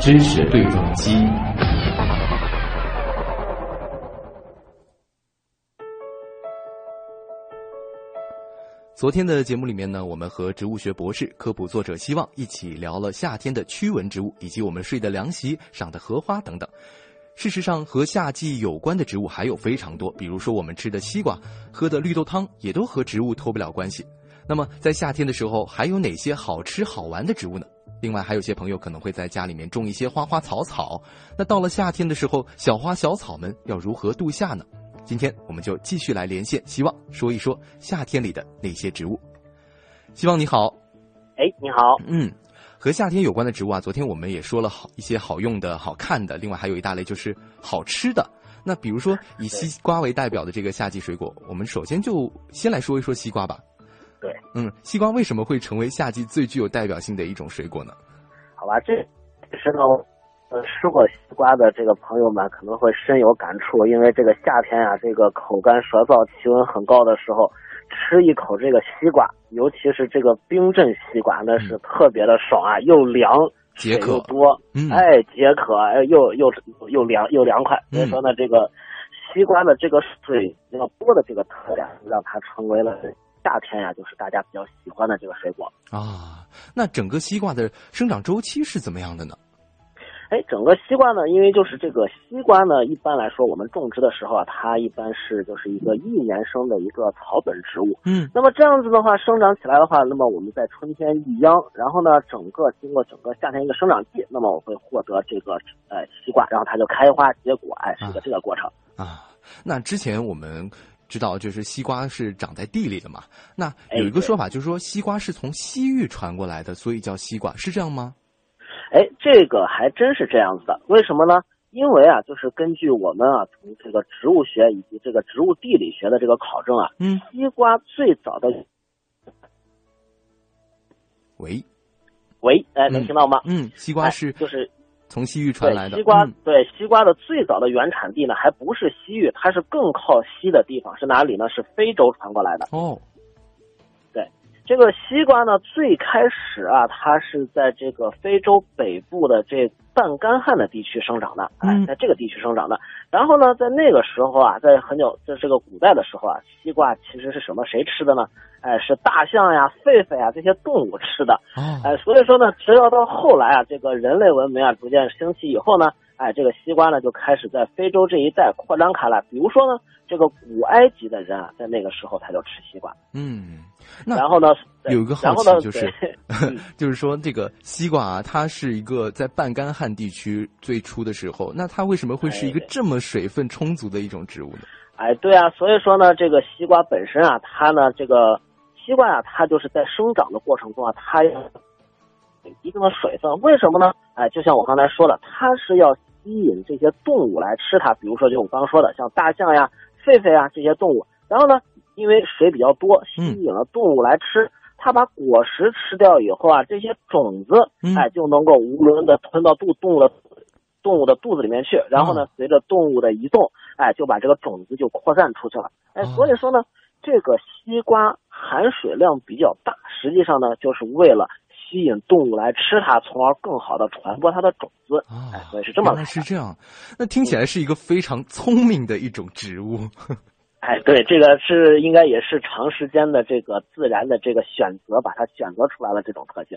知识对撞机。昨天的节目里面呢，我们和植物学博士、科普作者希望一起聊了夏天的驱蚊植物，以及我们睡的凉席、赏的荷花等等。事实上，和夏季有关的植物还有非常多，比如说我们吃的西瓜、喝的绿豆汤，也都和植物脱不了关系。那么，在夏天的时候，还有哪些好吃好玩的植物呢？另外，还有些朋友可能会在家里面种一些花花草草。那到了夏天的时候，小花小草们要如何度夏呢？今天我们就继续来连线，希望说一说夏天里的那些植物。希望你好。哎，你好。和夏天有关的植物啊，昨天我们也说了一些好用的、好看的，另外还有一大类就是好吃的。那比如说以西瓜为代表的这个夏季水果，我们首先就先来说一说西瓜吧。对，西瓜为什么会成为夏季最具有代表性的一种水果呢？好吧，这是呢，吃过西瓜的这个朋友们可能会深有感触，因为这个夏天啊，这个口干舌燥、气温很高的时候，吃一口这个西瓜，尤其是这个冰镇西瓜，那是特别的爽啊，又凉，解渴又多，哎，解渴，又凉快。所以说呢，这个西瓜的这个水比较多的这个特点，让它成为了夏天呀，就是大家比较喜欢的这个水果啊。那整个西瓜的生长周期是怎么样的呢？整个西瓜呢，因为就是这个西瓜呢，一般来说我们种植的时候啊，它一般是就是一个一年生的一个草本植物。那么这样子的话，生长起来的话，那么我们在春天育秧，然后呢，经过夏天一个生长季，那么我会获得这个西瓜，然后它就开花结果，是个这个过程啊。那之前我们知道，就是西瓜是长在地里的嘛。那有一个说法就是说，西瓜是从西域传过来的，所以叫西瓜，是这样吗？这个还真是这样子的。为什么呢？因为啊，就是根据我们啊从这个植物学以及这个植物地理学的这个考证啊，西瓜最早的能听到吗？西瓜是就是从西域传来的。西瓜的最早的原产地呢，还不是西域，它是更靠西的地方，是哪里呢？是非洲传过来的。这个西瓜呢，最开始啊，它是在这个非洲北部的这半干旱的地区生长的，在这个地区生长的。然后呢，在那个时候啊，在很久，在这个古代的时候啊，西瓜其实是什么谁吃的呢？是大象呀、狒狒呀这些动物吃的。所以说呢，直到后来啊，这个人类文明啊逐渐兴起以后呢，这个西瓜呢就开始在非洲这一带扩张开来。比如说呢，这个古埃及的人啊，在那个时候他就吃西瓜。然后呢，有一个好奇就是，就是说这个西瓜啊，它是一个在半干旱地区最初的时候，那它为什么会是一个这么水分充足的一种植物呢？对啊，所以说呢，这个西瓜本身啊，它呢这个西瓜啊，它就是在生长的过程中啊，它一定的水分，为什么呢？就像我刚才说的，它是要吸引这些动物来吃它，比如说就我刚说的，像大象呀、狒狒呀这些动物。然后呢，因为水比较多，吸引了动物来吃，它把果实吃掉以后啊，这些种子就能够无论的吞到动物的肚子里面去。然后呢，随着动物的移动，就把这个种子就扩散出去了。所以说呢，这个西瓜含水量比较大，实际上呢，就是为了吸引动物来吃它，从而更好的传播它的种子。所以是这么来的。原来是这样，那听起来是一个非常聪明的一种植物。对，这个是应该也是长时间的这个自然的这个选择，把它选择出来了这种特性。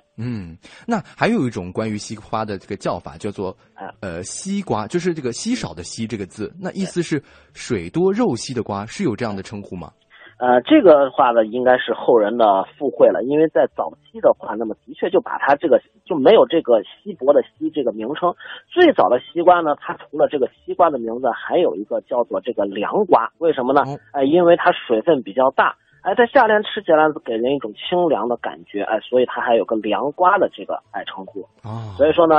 那还有一种关于西瓜的这个叫法叫做西瓜，就是这个稀少的稀这个字，那意思是水多肉稀的瓜，是有这样的称呼吗？这个话呢，应该是后人的附会了，因为在早期的话，那么的确就把它这个就没有这个稀薄的稀这个名称。最早的西瓜呢，它除了这个西瓜的名字，还有一个叫做这个凉瓜。为什么呢？因为它水分比较大，在夏天吃起来给人一种清凉的感觉，所以它还有个凉瓜的这个称呼。所以说呢，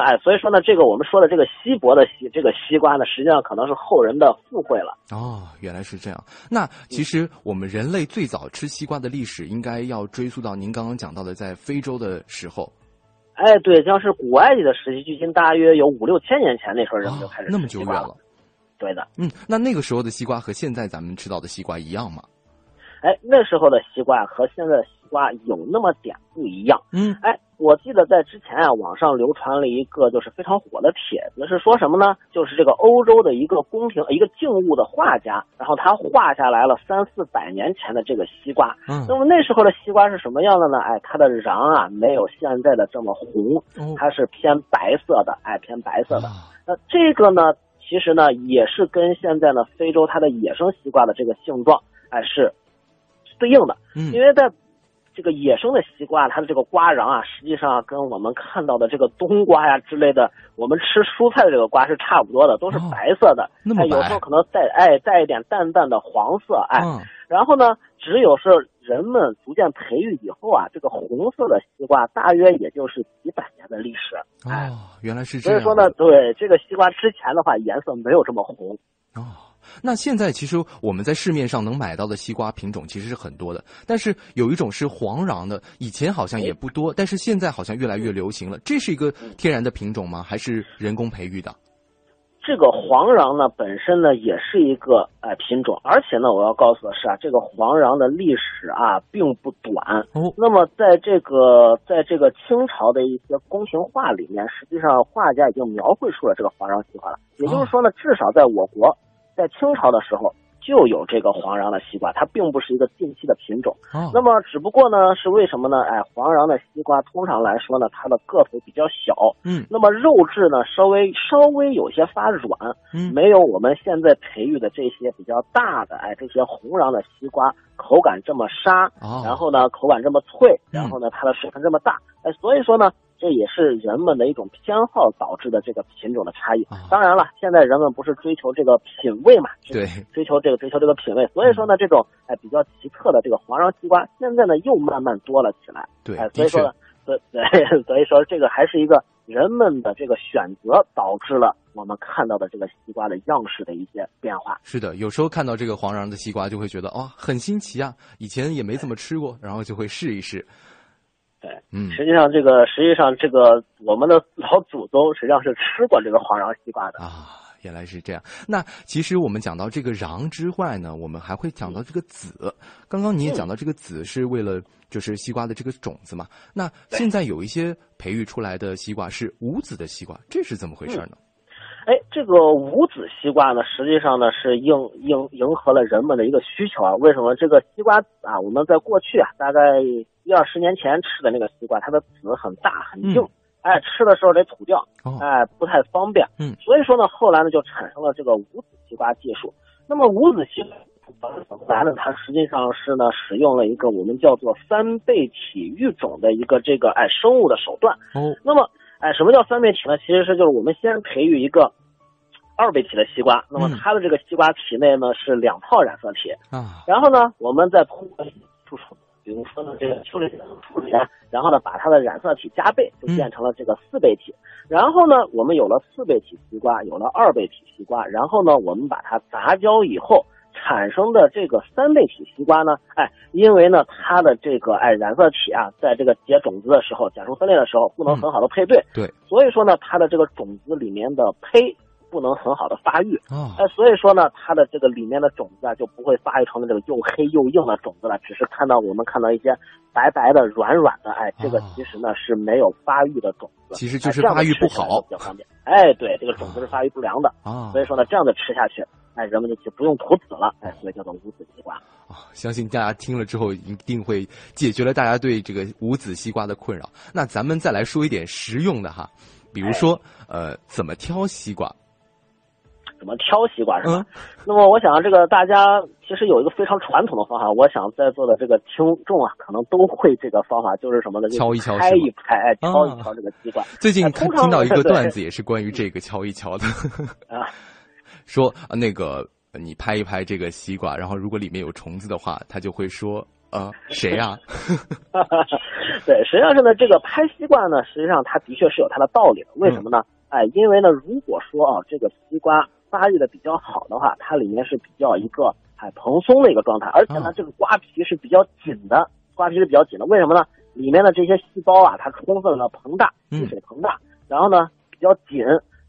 这个我们说的这个稀薄的稀，这个西瓜呢，实际上可能是后人的附会了。原来是这样。那其实我们人类最早吃西瓜的历史，应该要追溯到您刚刚讲到的在非洲的时候。对，像是古埃及的时期，距今大约有5、6千年前，那时候人们就开始吃西瓜了。那么久远了。对的。那个时候的西瓜和现在咱们吃到的西瓜一样吗？那时候的西瓜和现在的西瓜有那么点不一样。我记得在之前啊，网上流传了一个就是非常火的帖子，是说什么呢？就是这个欧洲的一个宫廷一个静物的画家，然后他画下来了300-400年前的这个西瓜。那么那时候的西瓜是什么样的呢？哎，它的瓤啊没有现在的这么红，它是偏白色的，哎，偏白色的。那这个呢，其实呢也是跟现在呢非洲它的野生西瓜的这个性状，哎，是对应的。因为在这个野生的西瓜，它的这个瓜瓤啊，实际上跟我们看到的这个冬瓜呀之类的，我们吃蔬菜的这个瓜是差不多的，都是白色的，它、有时候可能带一点淡淡的黄色，哎，然后呢，只有是人们逐渐培育以后啊，这个红色的西瓜大约也就是几百年的历史，哎，原来是这样。所以说呢，对这个西瓜之前的话，颜色没有这么红。那现在其实我们在市面上能买到的西瓜品种其实是很多的，但是有一种是黄瓤的，以前好像也不多，但是现在好像越来越流行了。这是一个天然的品种吗？还是人工培育的？这个黄瓤呢本身呢也是一个品种，而且呢我要告诉的是啊，这个黄瓤的历史啊并不短。那么在这个清朝的一些宫廷画里面，实际上画家已经描绘出了这个黄瓤西瓜了。也就是说呢，至少在我国在清朝的时候就有这个黄瓤的西瓜，它并不是一个近期的品种。那么只不过呢是为什么呢？哎，黄瓤的西瓜通常来说呢，它的个头比较小，那么肉质呢稍微有些发软，没有我们现在培育的这些比较大的这些红瓤的西瓜口感这么沙，然后呢口感这么脆，然后呢它的水分这么大，哎，所以说呢这也是人们的一种偏好导致的这个品种的差异。当然了，现在人们不是追求这个品味嘛，对，追求这个品味。所以说呢，这种比较奇特的这个黄瓤西瓜，现在呢又慢慢多了起来。对，所以说呢，所以说这个还是一个人们的这个选择导致了我们看到的这个西瓜的样式的一些变化。是的，有时候看到这个黄瓤的西瓜就会觉得很新奇啊，以前也没怎么吃过，然后就会试一试。对，实际上这个我们的老祖宗实际上是吃过这个黄瓤西瓜的啊。原来是这样。那其实我们讲到这个瓤之外呢，我们还会讲到这个籽。刚刚你也讲到这个籽是为了就是西瓜的这个种子嘛。那现在有一些培育出来的西瓜是无籽的西瓜，这是怎么回事呢？这个无籽西瓜呢，实际上呢是迎合了人们的一个需求啊。为什么这个西瓜啊？我们在过去啊，大概10-20年前吃的那个西瓜，它的籽很大很硬，吃的时候得吐掉，不太方便。所以说呢，后来呢就产生了这个无籽西瓜技术。那么无籽西瓜怎么来呢？它实际上是呢使用了一个我们叫做3倍体育种的一个这个生物的手段。那么什么叫3倍体呢？其实是就是我们先培育一个2倍体的西瓜，那么它的这个西瓜体内呢是2套染色体，然后呢我们再通过注射，比如说呢这个秋梨处理，然后呢把它的染色体加倍，就变成了这个4倍体。然后呢我们有了4倍体西瓜，有了2倍体西瓜，然后呢我们把它杂交以后产生的这个3倍体西瓜呢，因为呢它的这个染色体啊，在这个结种子的时候，假如分裂的时候不能很好的配对，对，所以说呢它的这个种子里面的胚不能很好的发育，所以说呢它的这个里面的种子啊就不会发育成了这个又黑又硬的种子了，只是我们看到一些白白的软软的，这个其实呢是没有发育的种子，其实就是发育不好比较方便。对，这个种子是发育不良的，所以说呢这样的吃下去，人们就不用吐籽了，所以叫做无籽西瓜。相信大家听了之后一定会解决了大家对这个无籽西瓜的困扰。那咱们再来说一点实用的哈，比如说怎么挑西瓜。怎么挑西瓜是吧？那么我想这个大家其实有一个非常传统的方法，我想在座的这个听众啊，可能都会这个方法，就是什么呢？敲一敲，拍一拍，敲一敲这个西瓜。最近听到一个段子，也是关于这个敲一敲的，说那个你拍一拍这个西瓜，然后如果里面有虫子的话，他就会说。谁呀？对，实际上是呢，这个拍西瓜呢，实际上它的确是有它的道理的。为什么呢？因为呢，如果说这个西瓜发育的比较好的话，它里面是比较一个蓬松的一个状态，而且呢，这个瓜皮是比较紧的，为什么呢？里面的这些细胞啊，它充分的膨大，积水膨大，然后呢比较紧。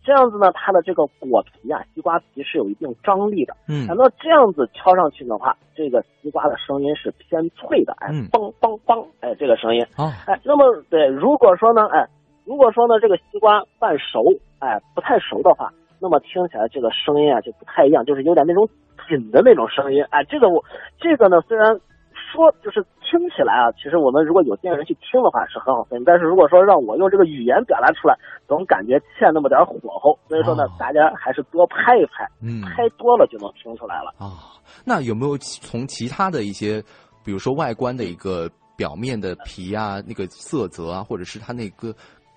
这样子呢，它的这个果皮啊，西瓜皮是有一定张力的。嗯，那这样子敲上去的话，这个西瓜的声音是偏脆的，哎，梆梆梆，哎，这个声音。哦，哎，那么对，如果说呢，这个西瓜半熟，哎，不太熟的话，那么听起来这个声音啊就不太一样，就是有点那种紧的那种声音。哎，这个呢，虽然说就是听起来啊，其实我们如果有些人去听的话是很好分，但是如果说让我用这个语言表达出来，总感觉欠那么点火候，所以说呢，大家还是多拍一拍，拍多了就能听出来了啊。那有没有从其他的一些，比如说外观的一个表面的皮啊，那个色泽啊，或者是它那个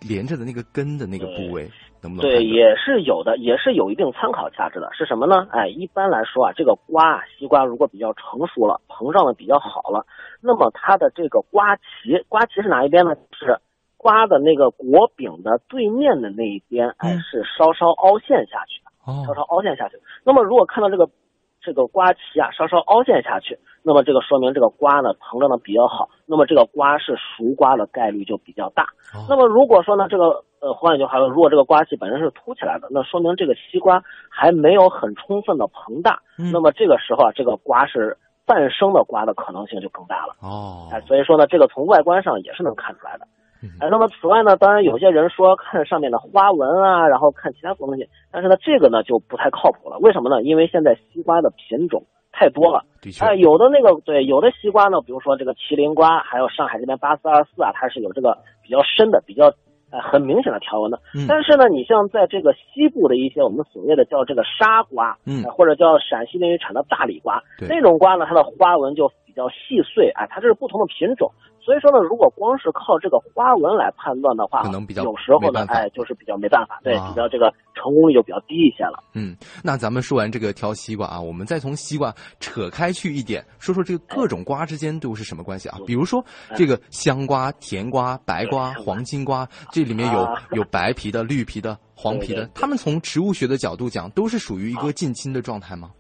连着的那个根的那个部位，能不能？对，也是有的，也是有一定参考价值的。是什么呢？哎，一般来说啊，这个西瓜如果比较成熟了，膨胀的比较好了，那么它的这个瓜皮是哪一边呢？是瓜的那个果柄的对面的那一边，哎，是稍稍凹陷下去。那么如果看到这个瓜皮啊稍稍凹陷下去，那么这个说明这个瓜呢膨胀的比较好，那么这个瓜是熟瓜的概率就比较大。那么如果说呢，这个换一句话说，如果这个瓜皮本身是凸起来的，那说明这个西瓜还没有很充分的膨大，那么这个时候啊，这个瓜是半生的瓜的可能性就更大了。哦，哎，所以说呢，这个从外观上也是能看出来的。哎，那么此外呢，当然有些人说看上面的花纹啊，然后看其他东西，但是呢，这个呢就不太靠谱了。为什么呢？因为现在西瓜的品种太多了。的确，有的西瓜呢，比如说这个麒麟瓜，还有上海这边8424啊，它是有这个比较深的、比较很明显的条纹的。但是呢，你像在这个西部的一些我们所谓的叫这个沙瓜，或者叫陕西那一产的大理瓜，那种瓜呢，它的花纹就比较细碎啊，它这是不同的品种。所以说呢，如果光是靠这个花纹来判断的话，可能比较有时候呢，哎，就是比较没办法，对，比较这个成功率就比较低一些了。嗯，那咱们说完这个挑西瓜啊，我们再从西瓜扯开去一点，说说这个各种瓜之间都是什么关系啊？比如说这个香瓜、甜瓜、白瓜、黄金瓜，这里面有白皮的、绿皮的、黄皮的，它们从植物学的角度讲，都是属于一个近亲的状态吗？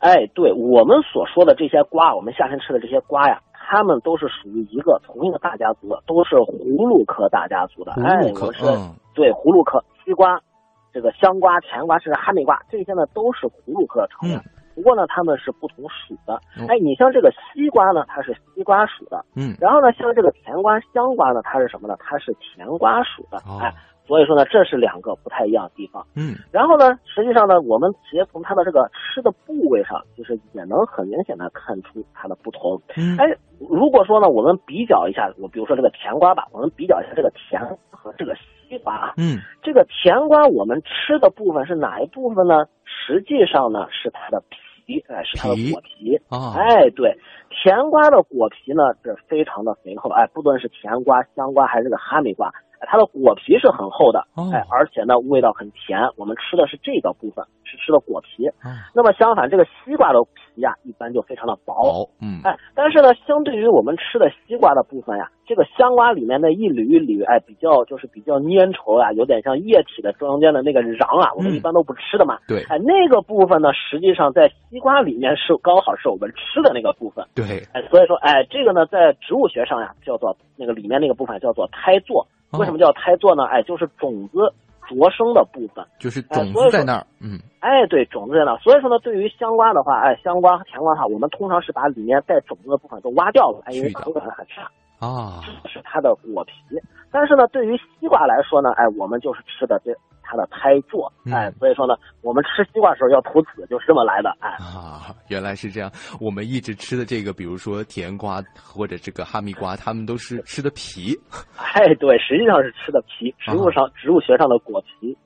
哎，对，我们所说的这些瓜，我们夏天吃的这些瓜呀，他们都是属于同一个大家族的，都是葫芦科大家族的。葫芦科，西瓜、这个香瓜、甜瓜，甚至哈密瓜，这些呢都是葫芦科成员。不过呢，他们是不同属的。哎，你像这个西瓜呢，它是西瓜属的。然后呢，像这个甜瓜、香瓜呢，它是什么呢？它是甜瓜属的。哎，所以说呢，这是两个不太一样的地方。然后呢，实际上呢，我们直接从它的这个吃的部位上，就是也能很明显的看出它的不同。哎，如果说呢，我们比较一下，我比如说这个甜瓜吧，我们比较一下这个甜和这个西瓜啊。这个甜瓜我们吃的部分是哪一部分呢？实际上呢，是它的皮，是它的果皮。哎，对，甜瓜的果皮呢是非常的肥厚，哎，不论是甜瓜、香瓜还是这个哈密瓜，它的果皮是很厚的，哎，而且呢味道很甜。我们吃的是这个部分，是吃的果皮。那么相反，这个西瓜的皮啊，一般就非常的薄。哎，但是呢，相对于我们吃的西瓜的部分呀，这个香瓜里面的一缕一缕，哎，比较粘稠啊，有点像液体的中间的那个瓤啊，我们一般都不吃的嘛。对，哎，那个部分呢，实际上在西瓜里面是刚好是我们吃的那个部分。对，哎，所以说，哎，这个呢，在植物学上呀，叫做那个里面那个部分叫做胎座。为什么叫胎座呢？哎，就是种子着生的部分，就是种子在那儿。哎，对，种子在那儿。所以说呢，对于香瓜的话，哎，香瓜、甜瓜的话，我们通常是把里面带种子的部分都挖掉了，哎，因为口感很差啊。这是它的果皮。但是呢，对于西瓜来说呢，哎，我们就是吃的它的胎座。哎，所以说呢，我们吃西瓜的时候要吐籽，就是这么来的。哎啊，原来是这样。我们一直吃的这个，比如说甜瓜或者这个哈密瓜，他们都是吃的皮。哎，对，实际上是吃的皮，植物学上的果皮。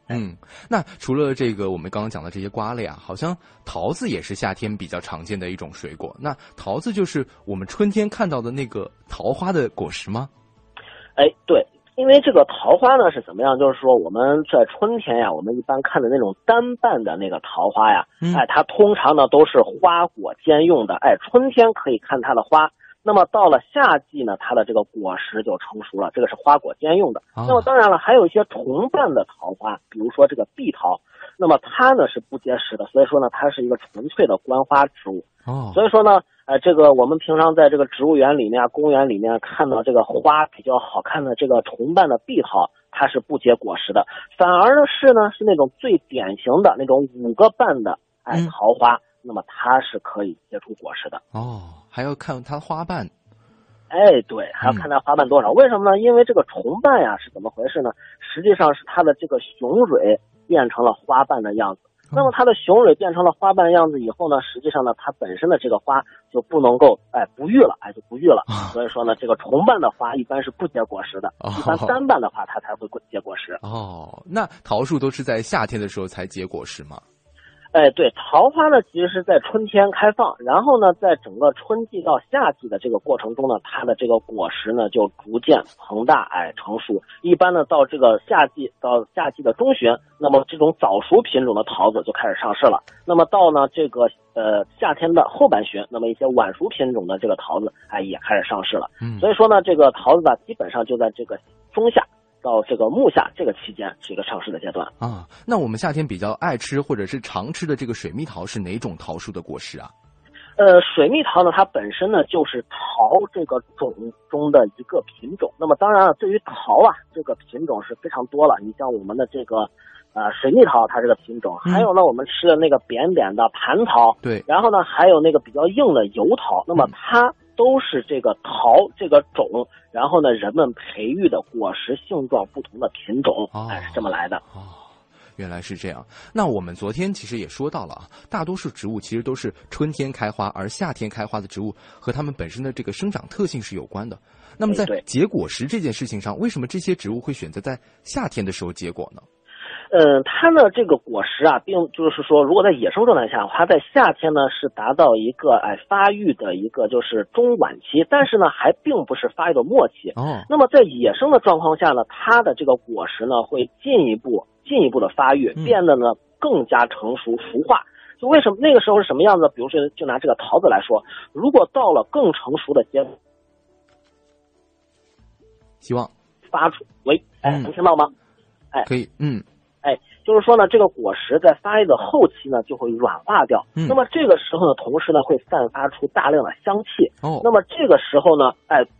那除了这个我们刚刚讲的这些瓜类啊，好像桃子也是夏天比较常见的一种水果。那桃子就是我们春天看到的那个桃花的果实吗？哎，对。因为这个桃花呢是怎么样？就是说我们在春天呀，我们一般看的那种单瓣的那个桃花呀，哎，它通常呢都是花果兼用的。哎，春天可以看它的花，那么到了夏季呢，它的这个果实就成熟了，这个是花果兼用的。那么当然了，还有一些重瓣的桃花，比如说这个碧桃，那么它呢是不结实的，所以说呢，它是一个纯粹的观花植物。所以说呢，这个我们平常在这个植物园里面、公园里面看到这个花比较好看的这个重瓣的碧桃，它是不结果实的，反而呢是那种最典型的那种5个瓣的桃花，那么它是可以结出果实的。哦，还要看它花瓣。哎，对，还要看它花瓣多少。为什么呢？因为这个重瓣呀是怎么回事呢？实际上是它的这个雄蕊变成了花瓣的样子。那么它的雄蕊变成了花瓣的样子以后呢，实际上呢，它本身的这个花就不能够不育了，就不育了。所以说呢，这个重瓣的花一般是不结果实的，一般单瓣的话它才会结果实。哦，那桃树都是在夏天的时候才结果实吗？哎，对，桃花呢其实是在春天开放，然后呢，在整个春季到夏季的这个过程中呢，它的这个果实呢就逐渐膨大，成熟。一般呢，到这个夏季的中旬，那么这种早熟品种的桃子就开始上市了。那么到呢这个夏天的后半旬，那么一些晚熟品种的这个桃子，也开始上市了。所以说呢，这个桃子吧，基本上就在这个中夏到这个木夏这个期间是一个上市的阶段啊。那我们夏天比较爱吃或者是常吃的这个水蜜桃是哪种桃树的果实啊？水蜜桃呢，它本身呢就是桃这个种中的一个品种。那么当然了，对于桃啊这个品种是非常多了。你像我们的这个水蜜桃，它这个品种，还有呢我们吃的那个扁扁的蟠桃，对，然后呢还有那个比较硬的油桃，那么它都是这个桃这个种，然后呢人们培育的果实性状不同的品种，是这么来的。原来是这样。那我们昨天其实也说到了啊，大多数植物其实都是春天开花，而夏天开花的植物和它们本身的这个生长特性是有关的。那么在结果实这件事情上，为什么这些植物会选择在夏天的时候结果呢？它呢这个果实啊，并就是说，如果在野生状态下，它在夏天呢是达到一个发育的一个就是中晚期，但是呢还并不是发育的末期。那么在野生的状况下呢，它的这个果实呢会进一步的发育，变得呢更加成熟熟化。就为什么那个时候是什么样子？比如说，就拿这个桃子来说，如果到了更成熟的阶段，希望发出喂，能听到吗？可以，就是说呢，这个果实在发育的后期呢，就会软化掉。那么这个时候呢，同时呢，会散发出大量的香气。那么这个时候呢，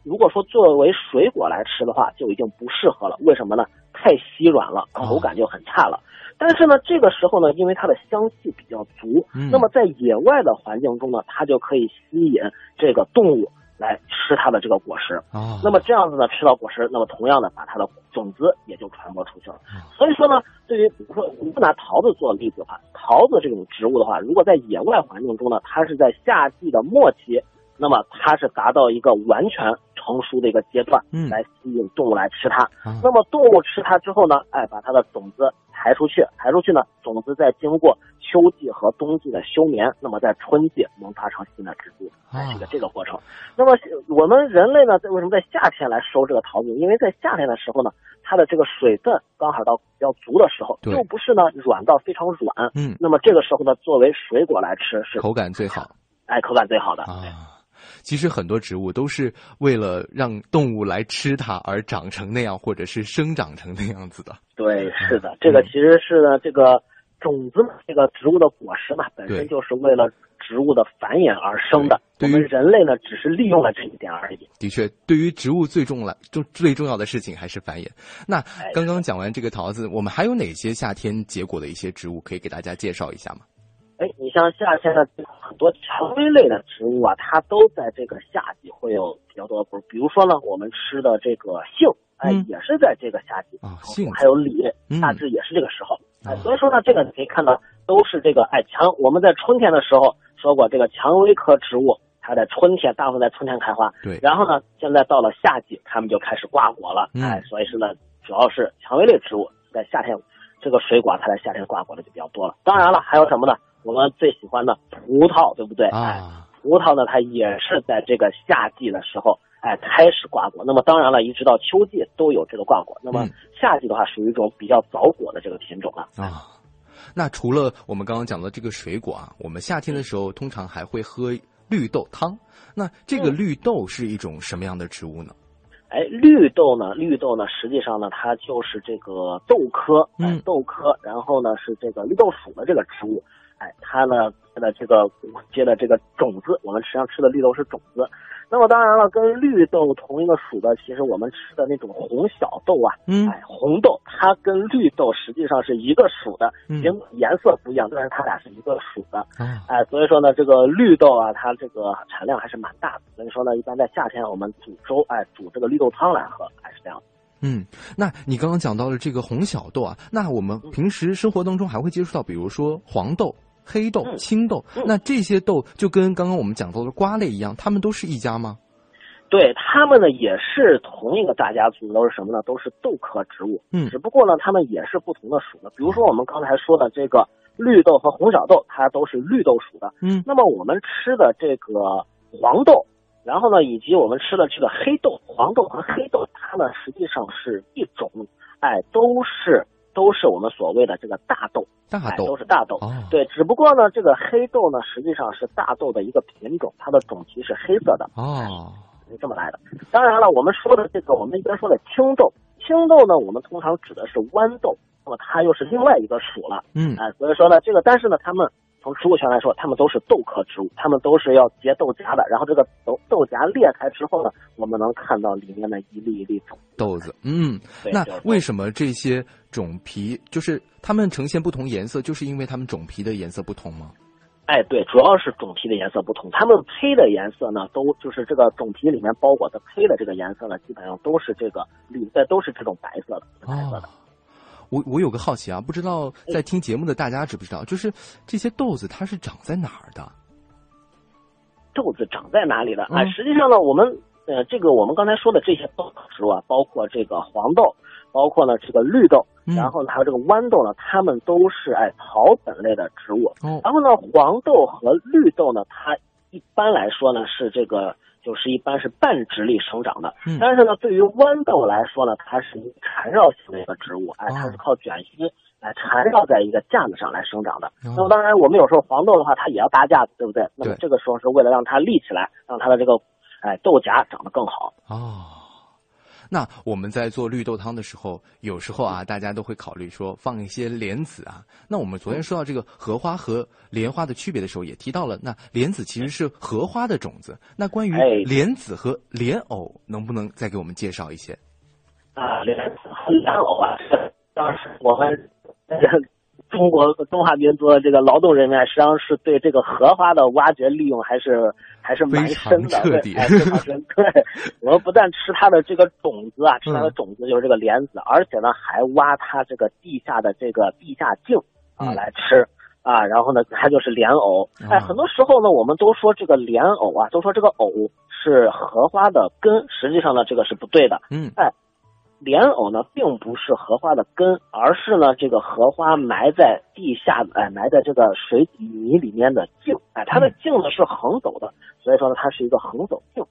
如果说作为水果来吃的话，就已经不适合了。为什么呢？太稀软了，口感就很差了。但是呢，这个时候呢，因为它的香气比较足，那么在野外的环境中呢，它就可以吸引这个动物来吃它的这个果实。那么这样子呢，吃到果实，那么同样的把它的种子也就传播出去了。所以说呢，对于比如说我们拿桃子做例子的话，桃子这种植物的话，如果在野外环境中呢，它是在夏季的末期，那么它是达到一个完全成熟的一个阶段，来吸引动物来吃它。那么动物吃它之后呢，把它的种子排出去呢，种子再经过秋季和冬季的休眠，那么在春季萌发成新的植株，是这个过程。那么我们人类呢，为什么在夏天来收这个桃子？因为在夏天的时候呢，它的这个水分刚好到比较足的时候，又不是呢软到非常软。那么这个时候呢，作为水果来吃是口感最好，口感最好的。其实很多植物都是为了让动物来吃它而长成那样，或者是生长成那样子的。对，是的，这个其实是呢，这个种子嘛，这个植物的果实嘛，本身就是为了植物的繁衍而生的。我们人类呢，只是利用了这一点而已。的确，对于植物最重要的事情还是繁衍。那刚刚讲完这个桃子，我们还有哪些夏天结果的一些植物可以给大家介绍一下吗？你像夏天的很多蔷薇类的植物啊，它都在这个夏季会有比较多的果实。比如说呢，我们吃的这个杏，也是在这个夏季。杏还有李，大致也是这个时候。所以说呢，这个你可以看到都是这个我们在春天的时候说过，这个蔷薇科植物它在春天大部分在春天开花。对。然后呢，现在到了夏季，它们就开始挂果了。所以是呢，主要是蔷薇类植物在夏天，这个水果它在夏天挂果的就比较多了。当然了，还有什么呢？我们最喜欢的葡萄，对不对？葡萄呢，它也是在这个夏季的时候，开始挂果。那么当然了，一直到秋季都有这个挂果。那么夏季的话，属于一种比较早果的这个品种了。那除了我们刚刚讲的这个水果啊，我们夏天的时候通常还会喝绿豆汤。那这个绿豆是一种什么样的植物呢？绿豆呢，实际上呢，它就是这个豆科，然后呢是这个绿豆属的这个植物。它呢现在这个我接的这个种子，我们实际上吃的绿豆是种子。那么当然了，跟绿豆同一个属的，其实我们吃的那种红小豆啊，红豆它跟绿豆实际上是一个属的，颜色不一样，但是它俩是一个属的。所以说呢，这个绿豆啊，它这个产量还是蛮大的。所以说呢，一般在夏天我们煮粥，煮这个绿豆汤来喝，还是这样。那你刚刚讲到了这个红小豆啊，那我们平时生活当中还会接触到，比如说黄豆、黑豆、青豆，那这些豆就跟刚刚我们讲到的瓜类一样，它们都是一家吗？对，它们呢也是同一个大家族，都是什么呢？都是豆科植物。只不过呢，它们也是不同的属的。比如说我们刚才说的这个绿豆和红小豆，它都是绿豆属的。那么我们吃的这个黄豆。然后呢，以及我们吃的这个黑豆、黄豆和黑豆，它呢实际上是一种，都是我们所谓的这个大豆，都是大豆。对，只不过呢，这个黑豆呢实际上是大豆的一个品种，它的种皮是黑色的。是这么来的。当然了，我们说的这个，我们一般说的青豆，青豆呢，我们通常指的是豌豆，那么它又是另外一个属了。所以说呢，这个但是呢，它们。从植物学来说，它们都是豆科植物，它们都是要结豆荚的。然后这个豆荚裂开之后呢，我们能看到里面的一粒一粒豆子。那为什么这些种皮就是它们呈现不同颜色，就是因为它们种皮的颜色不同吗？对，主要是种皮的颜色不同，它们胚的颜色呢，都就是这个种皮里面包裹的胚的这个颜色呢，基本上都是这个绿，都是这种白色的，我有个好奇啊，不知道在听节目的大家知不知道，就是这些豆子它是长在哪儿的？豆子长在哪里的？实际上呢，我们这个我们刚才说的这些豆植物啊，包括这个黄豆，包括呢这个绿豆，然后呢还有这个豌豆呢，它们都是草本类的植物。然后呢，黄豆和绿豆呢，它一般来说呢是这个。就是一般是半直立生长的，但是呢，对于豌豆来说呢，它是一缠绕型的一个植物，它是靠卷须来缠绕在一个架子上来生长的。那么当然，我们有时候黄豆的话，它也要搭架子，对不对？那么这个时候是为了让它立起来，让它的这个豆荚长得更好。那我们在做绿豆汤的时候，有时候啊，大家都会考虑说放一些莲子啊。那我们昨天说到这个荷花和莲花的区别的时候，也提到了，那莲子其实是荷花的种子。那关于莲子和莲藕，能不能再给我们介绍一些？莲子和莲藕啊，当时我们中国中华民族的这个劳动人员，实际上是对这个荷花的挖掘利用还是蛮深的，非常深。对，我们不但吃它的这个种子啊，吃它的种子就是这个莲子，而且呢还挖它这个地下的这个地下茎来吃啊。然后呢，它就是莲藕。很多时候呢，我们都说这个莲藕啊，都说这个藕是荷花的根，实际上呢，这个是不对的。莲藕呢，并不是荷花的根，而是呢这个荷花埋在地下，埋在这个水底泥里面的茎，它的茎呢是横走的，所以说呢它是一个横走茎。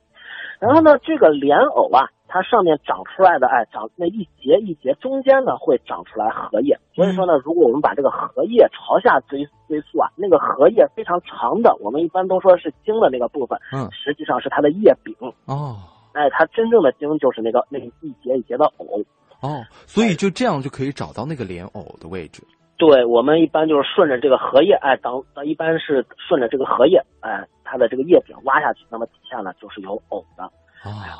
然后呢，这个莲藕啊，它上面长出来的，长那一节一节中间呢会长出来荷叶，所以说呢，如果我们把这个荷叶朝下追溯啊，那个荷叶非常长的，我们一般都说是茎的那个部分，实际上是它的叶柄。它真正的茎就是那个一节一节的藕。所以就这样就可以找到那个莲藕的位置。对，我们一般就是顺着这个荷叶，一般是顺着这个荷叶，它的这个叶柄挖下去，那么底下呢就是有藕的。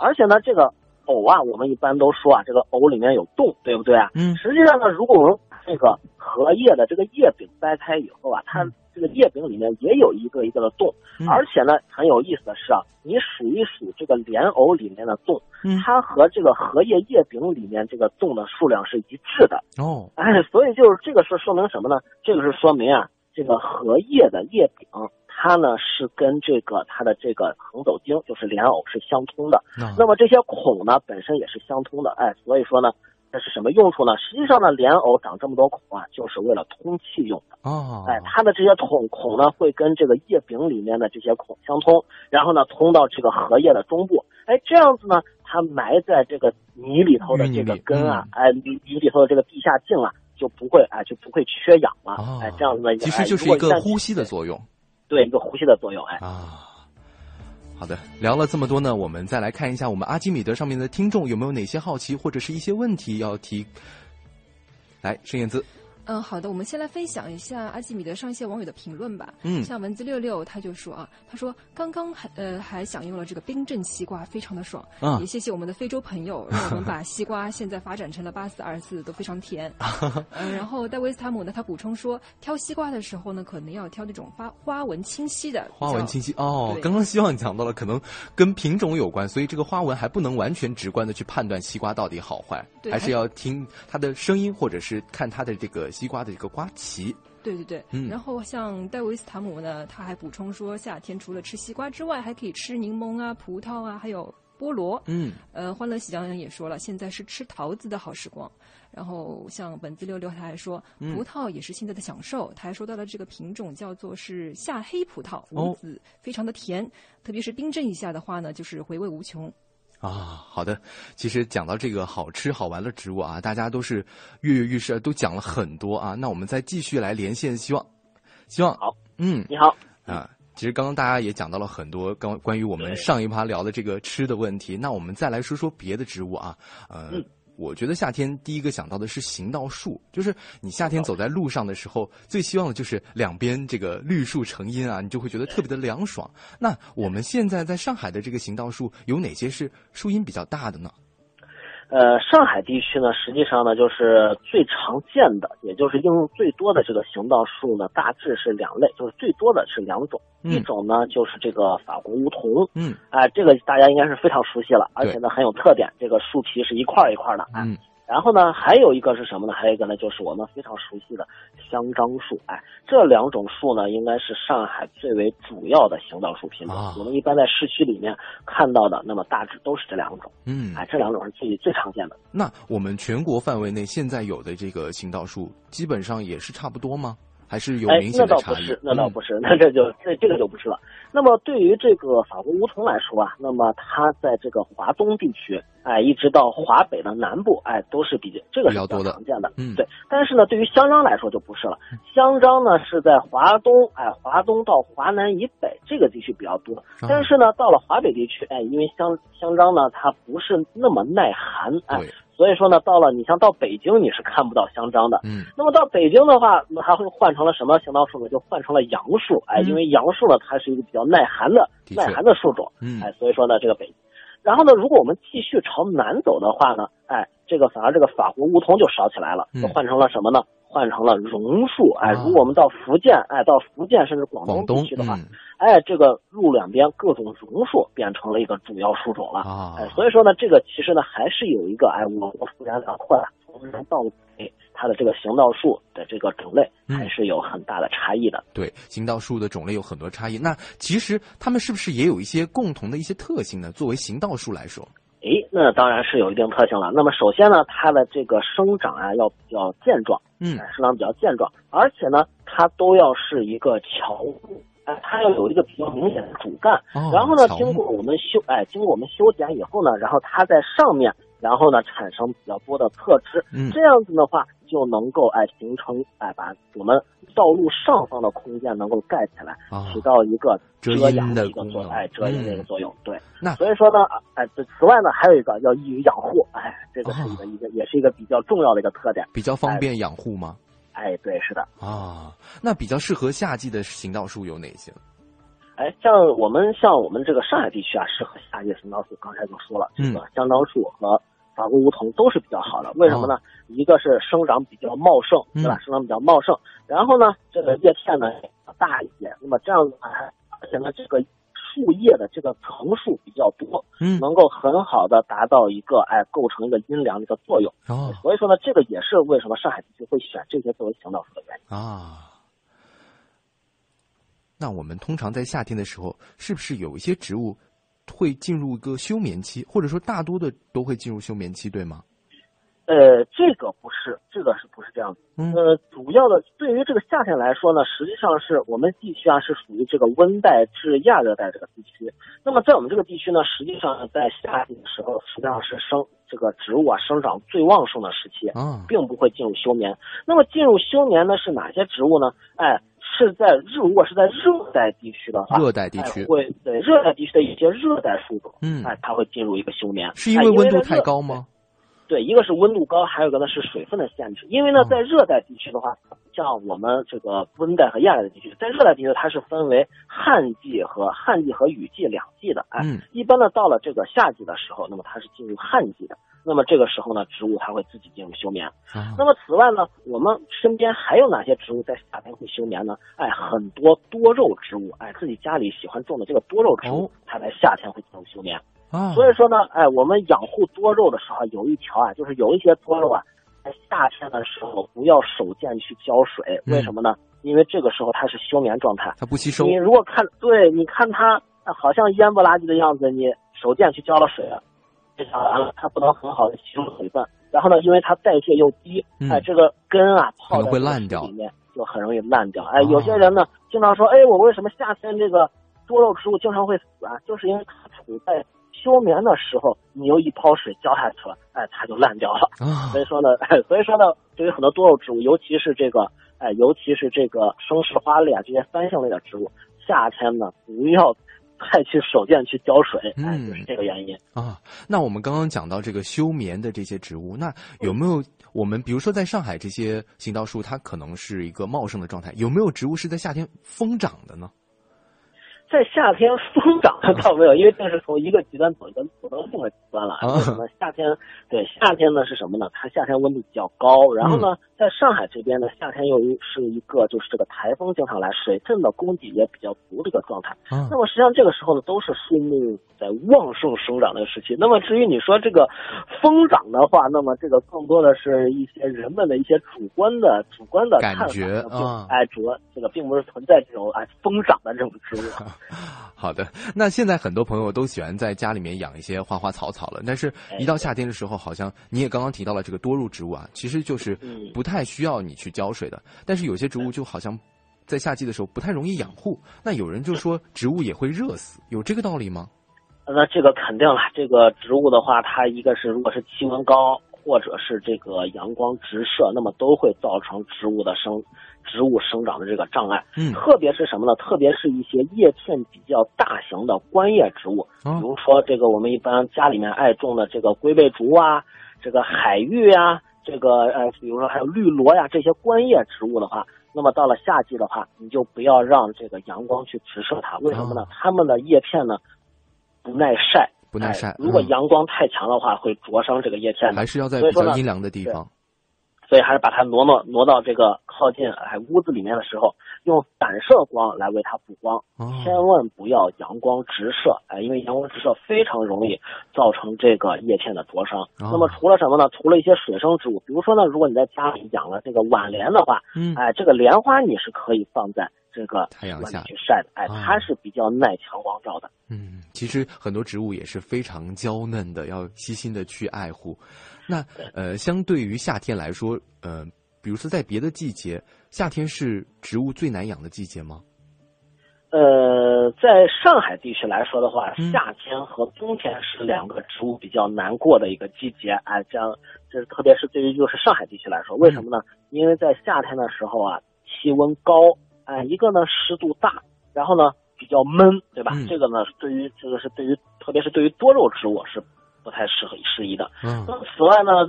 而且呢，这个藕啊，我们一般都说啊，这个藕里面有洞，对不对啊？实际上呢，如果我们把这个荷叶的这个叶柄掰开以后啊，它这个叶柄里面也有一个一个的洞，而且呢，很有意思的是啊，你数一数这个莲藕里面的洞，它和这个荷叶叶柄里面这个洞的数量是一致的。所以就是这个是说明什么呢？这个是说明啊，这个荷叶的叶柄，它呢是跟这个它的这个横走茎，就是莲藕是相通的。那么这些孔呢本身也是相通的，所以说呢。这是什么用处呢？实际上呢，莲藕长这么多孔啊，就是为了通气用的。它的这些孔呢，会跟这个叶柄里面的这些孔相通，然后呢，通到这个荷叶的中部。这样子呢，它埋在这个泥里头的这个根啊，泥里头的这个地下茎啊，就不会缺氧了。这样子呢，其实就是一个呼吸的作用。对，一个呼吸的作用。好的，聊了这么多呢，我们再来看一下我们阿基米德上面的听众有没有哪些好奇或者是一些问题要提。来，孙燕姿。嗯，好的，我们先来分享一下阿基米德上线网友的评论吧。嗯，像蚊子66他就说啊，他说刚刚还享用了这个冰镇西瓜，非常的爽。啊，也谢谢我们的非洲朋友，让我们把西瓜现在发展成了8424都非常甜。然后戴维斯塔姆呢，他补充说，挑西瓜的时候呢，可能要挑那种花纹清晰的。花纹清晰哦，刚刚希望你讲到了，可能跟品种有关，所以这个花纹还不能完全直观的去判断西瓜到底好坏，还是要听它的声音，或者是看它的这个西瓜的这个瓜皮。对对对，嗯，然后像戴维斯塔姆呢，他还补充说，夏天除了吃西瓜之外，还可以吃柠檬啊、葡萄啊，还有菠萝。嗯，欢乐喜洋洋也说了，现在是吃桃子的好时光。然后像本子66他还说，葡萄也是现在的享受。他还说到了这个品种叫做是夏黑葡萄，无籽，非常的甜，特别是冰镇一下的话呢，就是回味无穷。啊，好的。其实讲到这个好吃好玩的植物啊，大家都是跃跃欲试，都讲了很多啊。那我们再继续来连线，希望好，嗯，你好啊。其实刚刚大家也讲到了很多关于我们上一趴聊的这个吃的问题，那我们再来说说别的植物啊。我觉得夏天第一个想到的是行道树，就是你夏天走在路上的时候，最希望的就是两边这个绿树成荫啊，你就会觉得特别的凉爽。那我们现在在上海的这个行道树有哪些是树荫比较大的呢？上海地区呢，实际上呢，就是最常见的，也就是应用最多的这个行道树呢，大致是两类，就是最多的是两种，一种呢就是这个法国梧桐，嗯，啊，这个大家应该是非常熟悉了，而且呢很有特点，这个树皮是一块一块的，啊，嗯。然后呢，还有一个是什么呢？还有一个呢，就是我们非常熟悉的香樟树。哎，这两种树呢，应该是上海最为主要的行道树品种。我们一般在市区里面看到的，那么大致都是这两种。嗯，哎，这两种是最常见的。那我们全国范围内现在有的这个行道树，基本上也是差不多吗？还是有明显的差异？那倒不是，那这个就不是了。那么对于这个法国梧桐来说啊，那么它在这个华东地区，哎，一直到华北的南部，哎，都是比较常见的。嗯，对。但是呢，对于香樟来说就不是了。香樟呢是在华东，哎，华东到华南以北这个地区比较多。但是呢，到了华北地区，哎，因为香樟呢它不是那么耐寒，哎。所以说呢，到了你像到北京你是看不到香樟的，嗯，那么到北京的话，那还会换成了什么行道树呢？就换成了杨树，哎，因为杨树呢它是一个比较耐寒的树种，嗯，哎，所以说呢这个北，然后呢如果我们继续朝南走的话呢，哎，这个反而这个法国梧桐就少起来了，就换成了什么呢？换成了榕树，哎，如果我们到福建，哎，到福建甚至广东地区的话，哎，这个路两边各种榕树变成了一个主要树种了，哎，所以说呢，这个其实呢还是有一个，哎，我幅员辽阔了，从南到北，它的这个行道树的这个种类还是有很大的差异的。对，行道树的种类有很多差异，那其实它们是不是也有一些共同的一些特性呢？作为行道树来说。诶，那当然是有一定特性了。那么首先呢，它的这个生长啊要比较健壮，嗯，生长比较健壮，而且呢，它都要是一个乔木，哎，它要有一个比较明显的主干，哦，然后呢，经过我们修剪以后呢，然后它在上面，然后呢产生比较多的侧枝，嗯，这样子的话就能够哎形成哎把我们道路上方的空间能够盖起来，起到一个遮阳的一个作用，哎，遮阴的一个作用。对，那所以说呢，哎，此外呢还有一个要易于养护，哎，这个是一个也是一个比较重要的一个特点，比较方便养护吗？哎，对，是的。啊，那比较适合夏季的行道树有哪些？哎，像我们这个上海地区啊，适合夏季行道树，刚才就说了，这个香樟树和法国梧桐都是比较好的，为什么呢？哦，一个是生长比较茂盛，对吧？生长比较茂盛，然后呢，这个叶片呢比较大一些，那么这样子，而且呢，这个树叶的这个层数比较多，嗯，能够很好的达到一个哎构成一个阴凉的一个作用。哦，所以说呢，这个也是为什么上海地区会选这些作为行道树的原因啊。那我们通常在夏天的时候，是不是有一些植物会进入一个休眠期，或者说大多的都会进入休眠期，对吗？这个不是这样子。主要的对于这个夏天来说呢，实际上是我们地区啊是属于这个温带至亚热带这个地区。那么在我们这个地区呢，实际上在夏季的时候，实际上是这个植物啊生长最旺盛的时期，并不会进入休眠。那么进入休眠呢是哪些植物呢？哎，如果是在热带地区的话，热带地区会对热带地区的一些热带树种，嗯，哎，它会进入一个休眠，是因为温度太高吗？对，一个是温度高，还有一个呢是水分的限制。因为呢，在热带地区的话，像我们这个温带和亚热带地区，在热带地区它是分为旱季和雨季两季的。一般呢到了这个夏季的时候，那么它是进入旱季的。那么这个时候呢，植物它会自己进入休眠。那么此外呢，我们身边还有哪些植物在夏天会休眠呢？很多多肉植物，自己家里喜欢种的这个多肉植物，它在夏天会进入休眠。所以说呢，我们养护多肉的时候有一条就是有一些多肉在夏天的时候不要手贱去浇水。为什么呢？因为这个时候它是休眠状态，它不吸收。你如果看，对，你看它好像烟不拉几的样子，你手贱去浇了水了，这下完了，它不能很好的吸收水分。然后呢，因为它代谢又低，这个根泡在水里面就很容易烂掉。有些人呢经常说，我为什么夏天这个多肉植物经常会死啊？就是因为它处在休眠的时候，你又一泡水浇下去了，它就烂掉了。所以说呢，对于很多多肉植物，尤其是这个生石花类这些酸性类的植物，夏天呢不要太去手贱去浇水，就是这个原因啊。那我们刚刚讲到这个休眠的这些植物，那有没有我们比如说在上海这些行道树，它可能是一个茂盛的状态，有没有植物是在夏天疯长的呢？在夏天疯长的倒没有，因为这是从一个极端走到另外极端了。夏天呢是什么呢？它夏天温度比较高，然后呢，在上海这边呢，夏天由于是一个就是这个台风经常来，水分的供给也比较足这个状态。那么实际上这个时候呢，都是树木在旺盛生长的时期。那么至于你说这个疯长的话，那么这个更多的是一些人们的一些主观的看法感觉啊，这个并不是存在这种疯长的这种植物。好的，那现在很多朋友都喜欢在家里面养一些花花草草了，但是一到夏天的时候，好像你也刚刚提到了这个多肉植物其实就是不太需要你去浇水的，但是有些植物就好像在夏季的时候不太容易养护，那有人就说植物也会热死，有这个道理吗？那这个肯定了，这个植物的话，它一个是如果是气温高，或者是这个阳光直射，那么都会造成植物生长的这个障碍。特别是什么呢？特别是一些叶片比较大型的观叶植物，比如说这个我们一般家里面爱种的这个龟背竹啊，这个海芋啊，这个比如说还有绿萝呀，这些观叶植物的话，那么到了夏季的话，你就不要让这个阳光去直射它。为什么呢？它们的叶片呢不耐晒，如果阳光太强的话，会灼伤这个叶片，还是要在比较阴凉的地方。所以还是把它挪到这个靠近屋子里面的时候，用散射光来为它补光，千万不要阳光直射，因为阳光直射非常容易造成这个叶片的灼伤。那么除了什么呢？除了一些水生植物，比如说呢，如果你在家里养了这个晚莲的话，这个莲花你是可以放在这个太阳下去晒的，它是比较耐强光照的。其实很多植物也是非常娇嫩的，要细心的去爱护。那相对于夏天来说，比如说在别的季节，夏天是植物最难养的季节吗？在上海地区来说的话，夏天和冬天是两个植物比较难过的一个季节。这特别是对于就是上海地区来说，为什么呢？因为在夏天的时候气温高，一个呢湿度大，然后呢比较闷，对吧？这个呢对于特别是对于多肉植物是不太适宜的。那此外呢，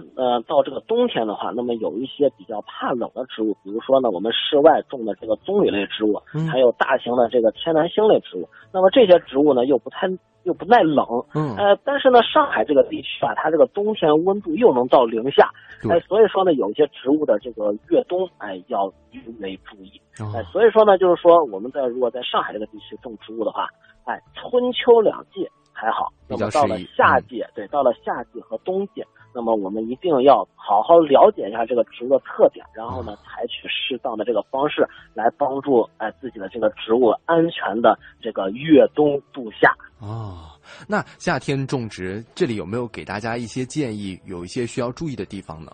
到这个冬天的话，那么有一些比较怕冷的植物，比如说呢，我们室外种的这个棕榈类植物，还有大型的这个天南星类植物。那么这些植物呢，又不耐冷。但是呢，上海这个地区它这个冬天温度又能到0下，所以说呢，有一些植物的这个越冬要尤为注意。所以说呢，就是说我们如果在上海这个地区种植物的话，春秋两季还好，那么到了夏季，到了夏季和冬季，那么我们一定要好好了解一下这个植物的特点，然后呢，采取适当的这个方式来帮助自己的这个植物安全的这个越冬度夏。那夏天种植，这里有没有给大家一些建议？有一些需要注意的地方呢？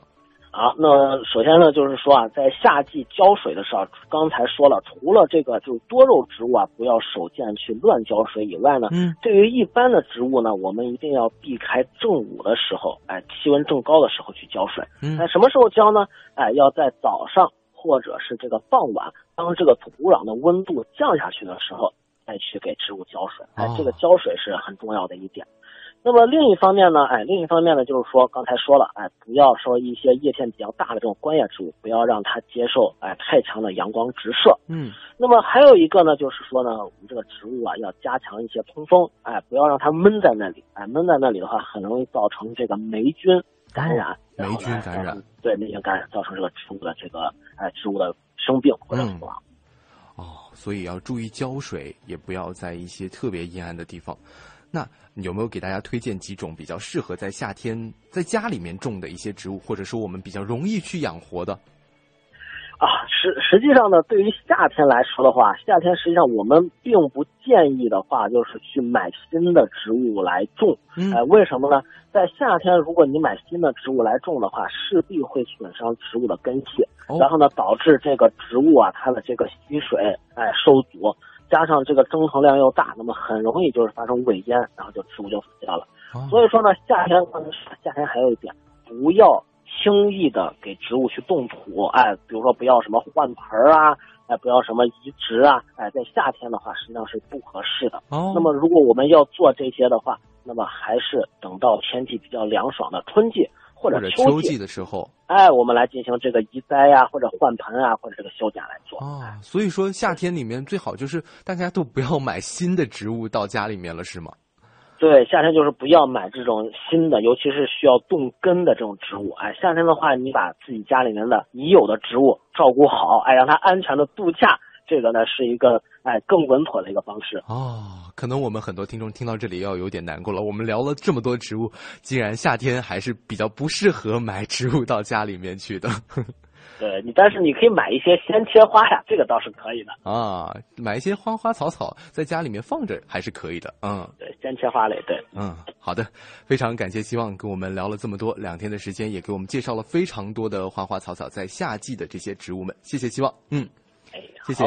那首先呢，就是说在夏季浇水的时候，刚才说了，除了这个就是多肉植物不要手贱去乱浇水以外呢，对于一般的植物呢，我们一定要避开正午的时候，气温正高的时候去浇水。什么时候浇呢？要在早上或者是这个傍晚，当这个土壤的温度降下去的时候，再去给植物浇水。这个浇水是很重要的一点。那么另一方面呢，就是说刚才说了，不要说一些叶片比较大的这种观叶植物，不要让它接受太强的阳光直射。嗯。那么还有一个呢，就是说呢，我们这个植物啊要加强一些通风，不要让它闷在那里，闷在那里的话，很容易造成这个霉菌感染，对霉菌感染造成这个植物的生病或者死亡。哦，所以要注意浇水，也不要在一些特别阴暗的地方。那有没有给大家推荐几种比较适合在夏天在家里面种的一些植物，或者说我们比较容易去养活的？实际上呢，对于夏天来说的话，夏天实际上我们并不建议的话，就是去买新的植物来种。为什么呢？在夏天，如果你买新的植物来种的话，势必会损伤植物的根系，然后呢，导致这个植物啊它的这个吸水受阻。加上这个蒸腾量又大，那么很容易就是发生尾烟，然后植物就死掉了。所以说呢，夏天还有一点，不要轻易的给植物去动土，比如说不要什么换盆啊，不要什么移植啊，在夏天的话实际上是不合适的。那么如果我们要做这些的话，那么还是等到天气比较凉爽的春季或者秋季的时候，我们来进行这个移栽呀，或者换盆啊，或者这个修剪来做。所以说夏天里面最好就是大家都不要买新的植物到家里面了，是吗？对，夏天就是不要买这种新的，尤其是需要动根的这种植物。夏天的话，你把自己家里面的已有的植物照顾好，让它安全的度假。这个呢是一个更稳妥的一个方式。可能我们很多听众听到这里要有点难过了，我们聊了这么多植物，竟然夏天还是比较不适合买植物到家里面去的。对，但是你可以买一些鲜切花呀，这个倒是可以的啊，买一些花草在家里面放着还是可以的。对，鲜切花类，对。好的，非常感谢希望跟我们聊了这么多，2天的时间也给我们介绍了非常多的花草在夏季的这些植物们，谢谢希望。谢谢。